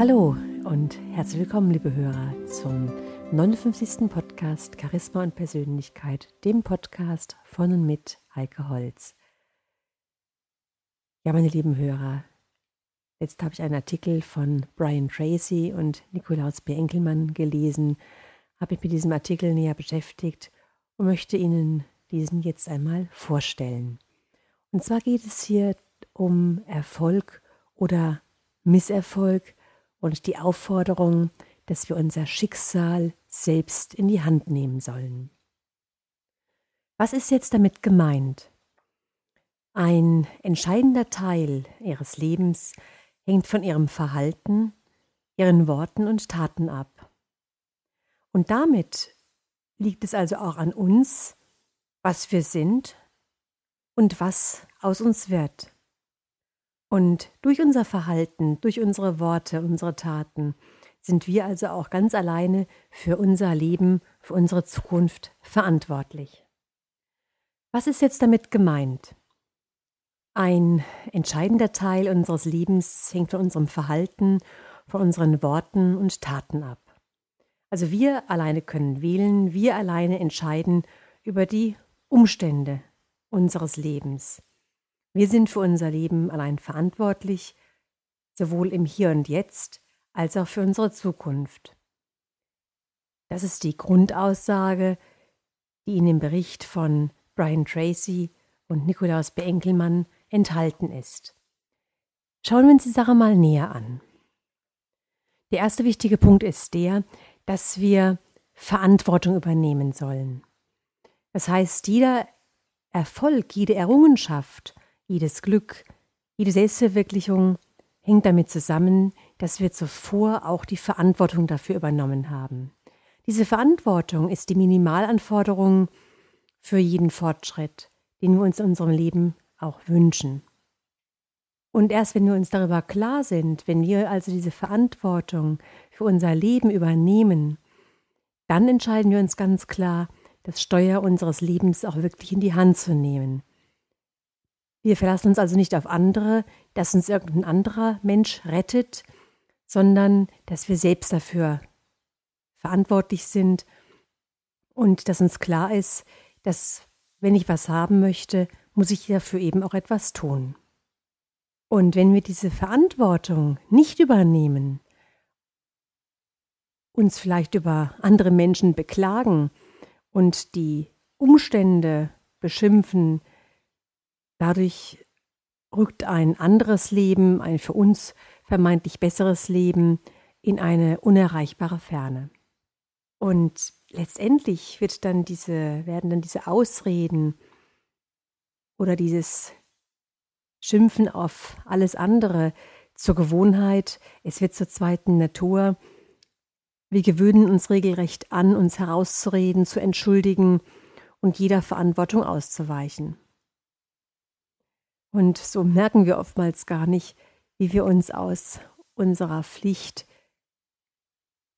Hallo und herzlich willkommen, liebe Hörer, zum 59. Podcast Charisma und Persönlichkeit, dem Podcast von und mit Heike Holz. Ja, meine lieben Hörer, jetzt habe ich einen Artikel von Brian Tracy und Nikolaus B. Engelmann gelesen, habe mich mit diesem Artikel näher beschäftigt und möchte Ihnen diesen jetzt einmal vorstellen. Und zwar geht es hier um Erfolg oder Misserfolg und die Aufforderung, dass wir unser Schicksal selbst in die Hand nehmen sollen. Was ist jetzt damit gemeint? Ein entscheidender Teil Ihres Lebens hängt von Ihrem Verhalten, Ihren Worten und Taten ab. Und damit liegt es also auch an uns, was wir sind und was aus uns wird. Und durch unser Verhalten, durch unsere Worte, unsere Taten sind wir also auch ganz alleine für unser Leben, für unsere Zukunft verantwortlich. Was ist jetzt damit gemeint? Ein entscheidender Teil unseres Lebens hängt von unserem Verhalten, von unseren Worten und Taten ab. Also wir alleine können wählen, wir alleine entscheiden über die Umstände unseres Lebens. Wir sind für unser Leben allein verantwortlich, sowohl im Hier und Jetzt als auch für unsere Zukunft. Das ist die Grundaussage, die in dem Bericht von Brian Tracy und Nikolaus B. Engelmann enthalten ist. Schauen wir uns die Sache mal näher an. Der erste wichtige Punkt ist der, dass wir Verantwortung übernehmen sollen. Das heißt, jeder Erfolg, jede Errungenschaft, jedes Glück, jede Selbstverwirklichung hängt damit zusammen, dass wir zuvor auch die Verantwortung dafür übernommen haben. Diese Verantwortung ist die Minimalanforderung für jeden Fortschritt, den wir uns in unserem Leben auch wünschen. Und erst wenn wir uns darüber klar sind, wenn wir also diese Verantwortung für unser Leben übernehmen, dann entscheiden wir uns ganz klar, das Steuer unseres Lebens auch wirklich in die Hand zu nehmen. Wir verlassen uns also nicht auf andere, dass uns irgendein anderer Mensch rettet, sondern dass wir selbst dafür verantwortlich sind und dass uns klar ist, dass wenn ich was haben möchte, muss ich dafür eben auch etwas tun. Und wenn wir diese Verantwortung nicht übernehmen, uns vielleicht über andere Menschen beklagen und die Umstände beschimpfen, dadurch rückt ein anderes Leben, ein für uns vermeintlich besseres Leben, in eine unerreichbare Ferne. Und letztendlich werden dann diese Ausreden oder dieses Schimpfen auf alles andere zur Gewohnheit, es wird zur zweiten Natur. Wir gewöhnen uns regelrecht an, uns herauszureden, zu entschuldigen und jeder Verantwortung auszuweichen. Und so merken wir oftmals gar nicht, wie wir uns aus unserer Pflicht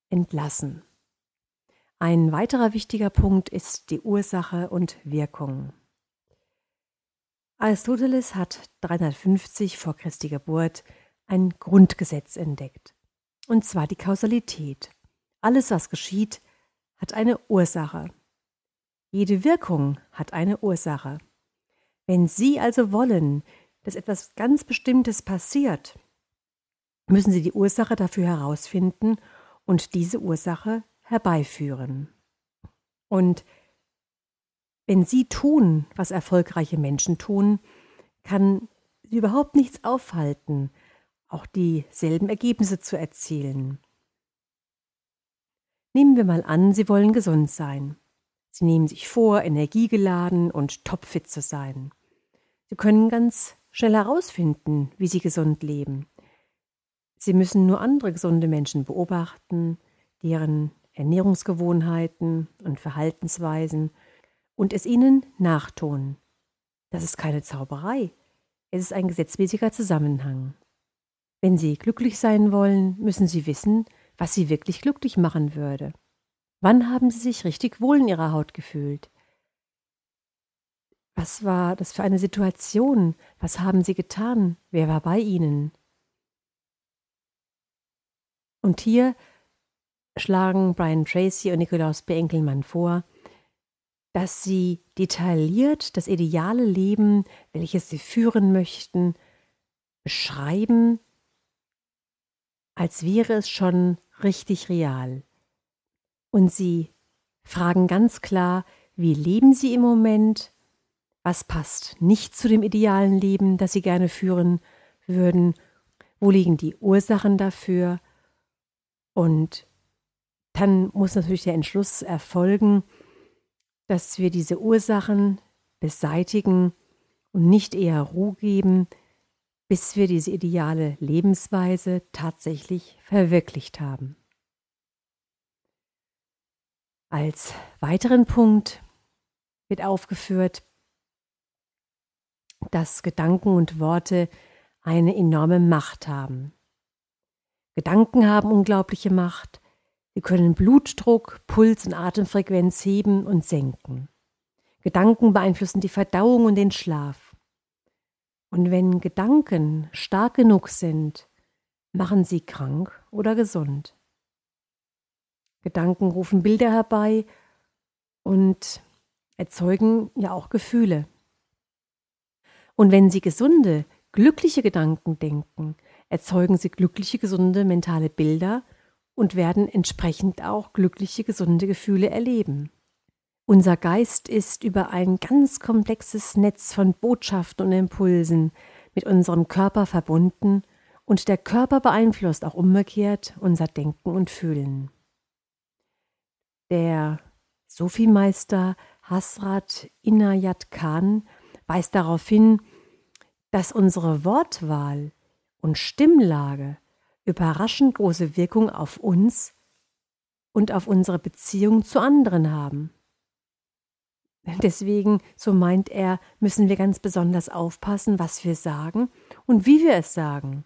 entlassen. Ein weiterer wichtiger Punkt ist die Ursache und Wirkung. Aristoteles hat 350 vor Christi Geburt ein Grundgesetz entdeckt, und zwar die Kausalität. Alles, was geschieht, hat eine Ursache. Jede Wirkung hat eine Ursache. Wenn Sie also wollen, dass etwas ganz Bestimmtes passiert, müssen Sie die Ursache dafür herausfinden und diese Ursache herbeiführen. Und wenn Sie tun, was erfolgreiche Menschen tun, kann Sie überhaupt nichts aufhalten, auch dieselben Ergebnisse zu erzielen. Nehmen wir mal an, Sie wollen gesund sein. Sie nehmen sich vor, energiegeladen und topfit zu sein. Sie können ganz schnell herausfinden, wie Sie gesund leben. Sie müssen nur andere gesunde Menschen beobachten, deren Ernährungsgewohnheiten und Verhaltensweisen und es ihnen nachtun. Das ist keine Zauberei, es ist ein gesetzmäßiger Zusammenhang. Wenn Sie glücklich sein wollen, müssen Sie wissen, was Sie wirklich glücklich machen würde. Wann haben Sie sich richtig wohl in Ihrer Haut gefühlt? Was war das für eine Situation? Was haben Sie getan? Wer war bei Ihnen? Und hier schlagen Brian Tracy und Nikolaus B. Engelmann vor, dass sie detailliert das ideale Leben, welches sie führen möchten, beschreiben, als wäre es schon richtig real. Und sie fragen ganz klar, wie leben sie im Moment, was passt nicht zu dem idealen Leben, das sie gerne führen würden, wo liegen die Ursachen dafür, und dann muss natürlich der Entschluss erfolgen, dass wir diese Ursachen beseitigen und nicht eher Ruhe geben, bis wir diese ideale Lebensweise tatsächlich verwirklicht haben. Als weiteren Punkt wird aufgeführt, dass Gedanken und Worte eine enorme Macht haben. Gedanken haben unglaubliche Macht. Sie können Blutdruck, Puls und Atemfrequenz heben und senken. Gedanken beeinflussen die Verdauung und den Schlaf. Und wenn Gedanken stark genug sind, machen sie krank oder gesund. Gedanken rufen Bilder herbei und erzeugen ja auch Gefühle. Und wenn sie gesunde, glückliche Gedanken denken, erzeugen sie glückliche, gesunde mentale Bilder und werden entsprechend auch glückliche, gesunde Gefühle erleben. Unser Geist ist über ein ganz komplexes Netz von Botschaften und Impulsen mit unserem Körper verbunden, und der Körper beeinflusst auch umgekehrt unser Denken und Fühlen. Der Sufi-Meister Hasrat Inayat Khan weist darauf hin, dass unsere Wortwahl und Stimmlage überraschend große Wirkung auf uns und auf unsere Beziehung zu anderen haben. Deswegen, so meint er, müssen wir ganz besonders aufpassen, was wir sagen und wie wir es sagen.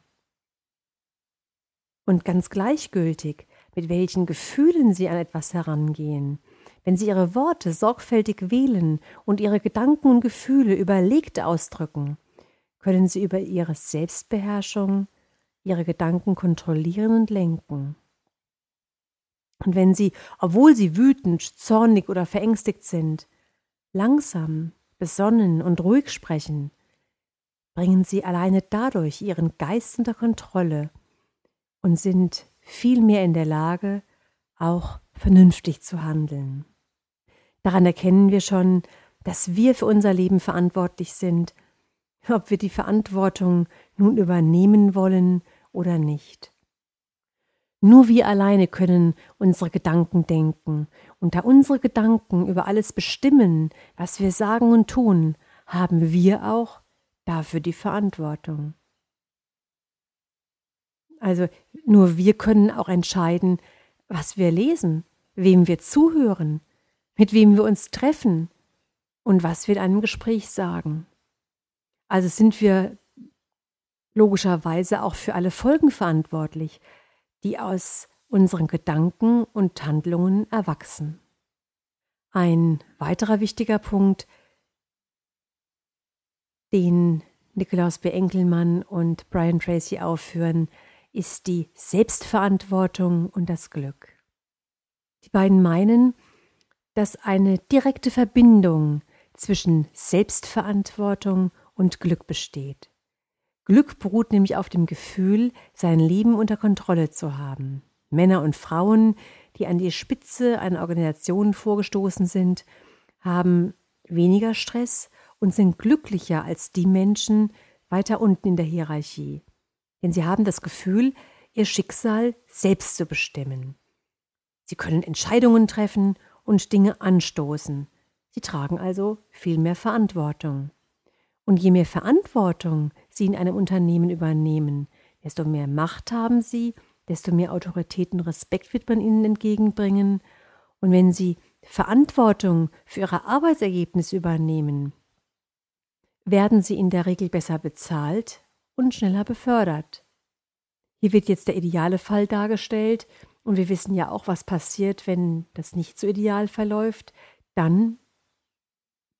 Und ganz gleichgültig, mit welchen Gefühlen Sie an etwas herangehen, wenn Sie Ihre Worte sorgfältig wählen und Ihre Gedanken und Gefühle überlegt ausdrücken, können Sie über Ihre Selbstbeherrschung Ihre Gedanken kontrollieren und lenken. Und wenn Sie, obwohl Sie wütend, zornig oder verängstigt sind, langsam, besonnen und ruhig sprechen, bringen Sie alleine dadurch Ihren Geist unter Kontrolle und sind viel mehr in der Lage, auch vernünftig zu handeln. Daran erkennen wir schon, dass wir für unser Leben verantwortlich sind, ob wir die Verantwortung nun übernehmen wollen oder nicht. Nur wir alleine können unsere Gedanken denken, und da unsere Gedanken über alles bestimmen, was wir sagen und tun, haben wir auch dafür die Verantwortung. Also nur wir können auch entscheiden, was wir lesen, wem wir zuhören, mit wem wir uns treffen und was wir in einem Gespräch sagen. Also sind wir logischerweise auch für alle Folgen verantwortlich, die aus unseren Gedanken und Handlungen erwachsen. Ein weiterer wichtiger Punkt, den Nikolaus B. Engelmann und Brian Tracy aufführen, ist die Selbstverantwortung und das Glück. Die beiden meinen, dass eine direkte Verbindung zwischen Selbstverantwortung und Glück besteht. Glück beruht nämlich auf dem Gefühl, sein Leben unter Kontrolle zu haben. Männer und Frauen, die an die Spitze einer Organisation vorgestoßen sind, haben weniger Stress und sind glücklicher als die Menschen weiter unten in der Hierarchie. Denn sie haben das Gefühl, ihr Schicksal selbst zu bestimmen. Sie können Entscheidungen treffen und Dinge anstoßen. Sie tragen also viel mehr Verantwortung. Und je mehr Verantwortung Sie in einem Unternehmen übernehmen, desto mehr Macht haben Sie, desto mehr Autorität und Respekt wird man Ihnen entgegenbringen. Und wenn Sie Verantwortung für Ihre Arbeitsergebnisse übernehmen, werden Sie in der Regel besser bezahlt und schneller befördert. Hier wird jetzt der ideale Fall dargestellt, und wir wissen ja auch, was passiert, wenn das nicht so ideal verläuft. Dann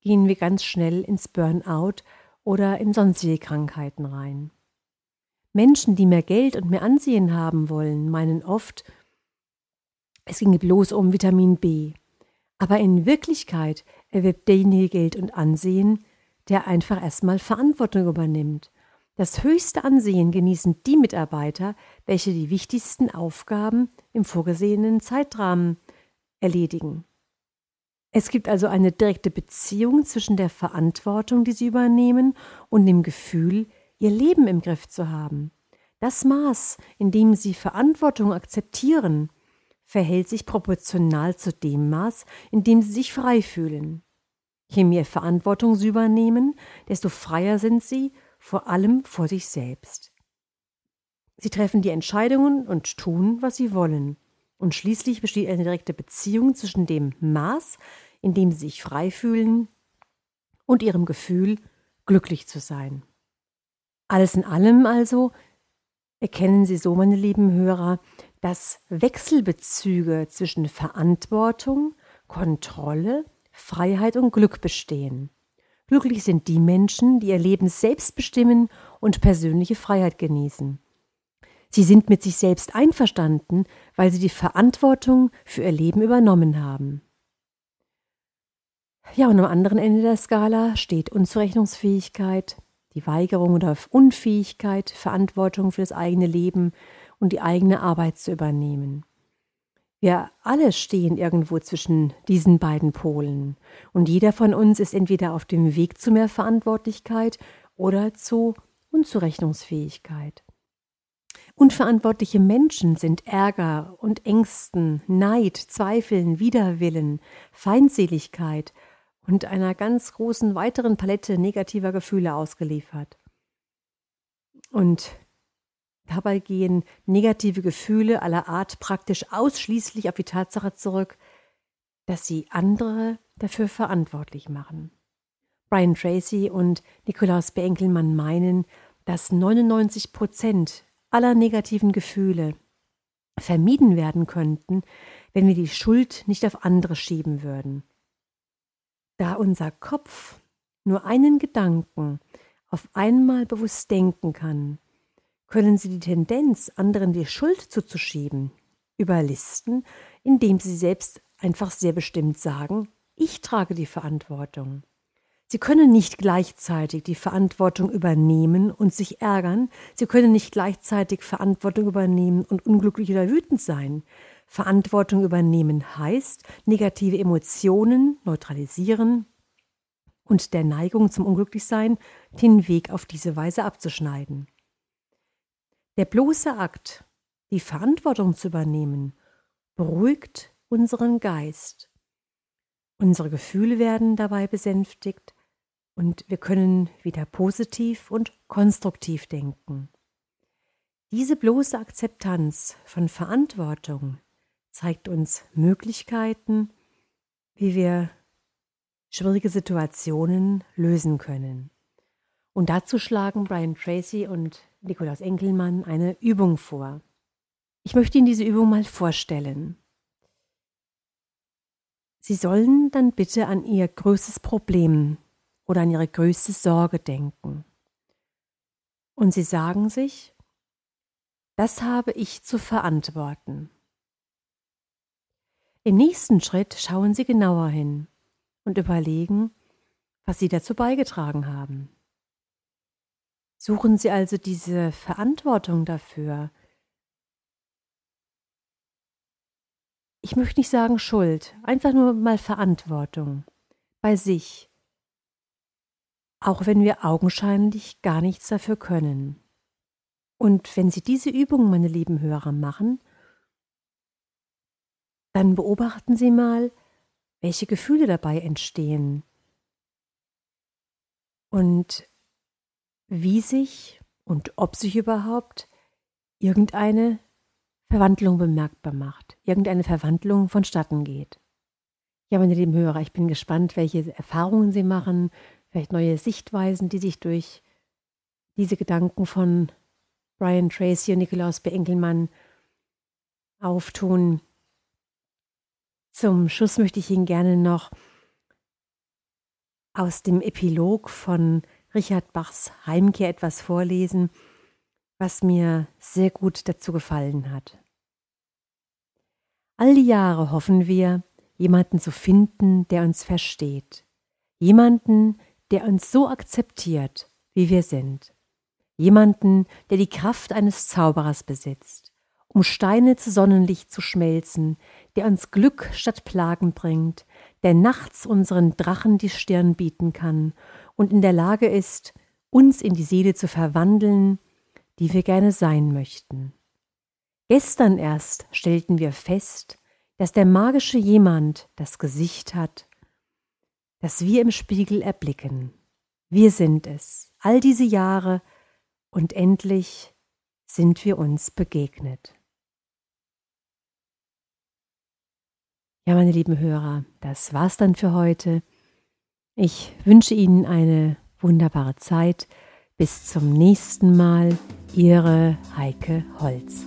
gehen wir ganz schnell ins Burnout oder in sonstige Krankheiten rein. Menschen, die mehr Geld und mehr Ansehen haben wollen, meinen oft, es ginge bloß um Vitamin B. Aber in Wirklichkeit erwirbt derjenige Geld und Ansehen, der einfach erstmal Verantwortung übernimmt. Das höchste Ansehen genießen die Mitarbeiter, welche die wichtigsten Aufgaben im vorgesehenen Zeitrahmen erledigen. Es gibt also eine direkte Beziehung zwischen der Verantwortung, die sie übernehmen, und dem Gefühl, ihr Leben im Griff zu haben. Das Maß, in dem sie Verantwortung akzeptieren, verhält sich proportional zu dem Maß, in dem sie sich frei fühlen. Je mehr Verantwortung sie übernehmen, desto freier sind sie, vor allem vor sich selbst. Sie treffen die Entscheidungen und tun, was sie wollen. Und schließlich besteht eine direkte Beziehung zwischen dem Maß, in dem sie sich frei fühlen, und ihrem Gefühl, glücklich zu sein. Alles in allem also erkennen Sie so, meine lieben Hörer, dass Wechselbezüge zwischen Verantwortung, Kontrolle, Freiheit und Glück bestehen. Glücklich sind die Menschen, die ihr Leben selbst bestimmen und persönliche Freiheit genießen. Sie sind mit sich selbst einverstanden, weil sie die Verantwortung für ihr Leben übernommen haben. Ja, und am anderen Ende der Skala steht Unzurechnungsfähigkeit, die Weigerung oder Unfähigkeit, Verantwortung für das eigene Leben und die eigene Arbeit zu übernehmen. Wir alle stehen irgendwo zwischen diesen beiden Polen und jeder von uns ist entweder auf dem Weg zu mehr Verantwortlichkeit oder zu Unzurechnungsfähigkeit. Unverantwortliche Menschen sind Ärger und Ängsten, Neid, Zweifeln, Widerwillen, Feindseligkeit und einer ganz großen weiteren Palette negativer Gefühle ausgeliefert. Und dabei gehen negative Gefühle aller Art praktisch ausschließlich auf die Tatsache zurück, dass sie andere dafür verantwortlich machen. Brian Tracy und Nikolaus B. Engelmann meinen, dass 99% aller negativen Gefühle vermieden werden könnten, wenn wir die Schuld nicht auf andere schieben würden. Da unser Kopf nur einen Gedanken auf einmal bewusst denken kann, können Sie die Tendenz, anderen die Schuld zuzuschieben, überlisten, indem Sie selbst einfach sehr bestimmt sagen, ich trage die Verantwortung. Sie können nicht gleichzeitig die Verantwortung übernehmen und sich ärgern. Sie können nicht gleichzeitig Verantwortung übernehmen und unglücklich oder wütend sein. Verantwortung übernehmen heißt, negative Emotionen neutralisieren und der Neigung zum Unglücklichsein den Weg auf diese Weise abzuschneiden. Der bloße Akt, die Verantwortung zu übernehmen, beruhigt unseren Geist. Unsere Gefühle werden dabei besänftigt und wir können wieder positiv und konstruktiv denken. Diese bloße Akzeptanz von Verantwortung zeigt uns Möglichkeiten, wie wir schwierige Situationen lösen können. Und dazu schlagen Brian Tracy und Nikolaus Engelmann eine Übung vor. Ich möchte Ihnen diese Übung mal vorstellen. Sie sollen dann bitte an Ihr größtes Problem oder an Ihre größte Sorge denken. Und Sie sagen sich, das habe ich zu verantworten. Im nächsten Schritt schauen Sie genauer hin und überlegen, was Sie dazu beigetragen haben. Suchen Sie also diese Verantwortung dafür. Ich möchte nicht sagen Schuld, einfach nur mal Verantwortung bei sich, auch wenn wir augenscheinlich gar nichts dafür können. Und wenn Sie diese Übung, meine lieben Hörer, machen, dann beobachten Sie mal, welche Gefühle dabei entstehen und wie sich und ob sich überhaupt irgendeine Verwandlung bemerkbar macht, irgendeine Verwandlung vonstatten geht. Ja, meine lieben Hörer, ich bin gespannt, welche Erfahrungen Sie machen, vielleicht neue Sichtweisen, die sich durch diese Gedanken von Brian Tracy und Nikolaus B. Engelmann auftun. Zum Schluss möchte ich Ihnen gerne noch aus dem Epilog von Richard Bachs Heimkehr etwas vorlesen, was mir sehr gut dazu gefallen hat. All die Jahre hoffen wir, jemanden zu finden, der uns versteht. Jemanden, der uns so akzeptiert, wie wir sind. Jemanden, der die Kraft eines Zauberers besitzt, um Steine zu Sonnenlicht zu schmelzen, der uns Glück statt Plagen bringt, der nachts unseren Drachen die Stirn bieten kann und in der Lage ist, uns in die Seele zu verwandeln, die wir gerne sein möchten. Gestern erst stellten wir fest, dass der magische jemand das Gesicht hat, das wir im Spiegel erblicken. Wir sind es, all diese Jahre, und endlich sind wir uns begegnet. Ja, meine lieben Hörer, das war's dann für heute. Ich wünsche Ihnen eine wunderbare Zeit. Bis zum nächsten Mal, Ihre Heike Holz.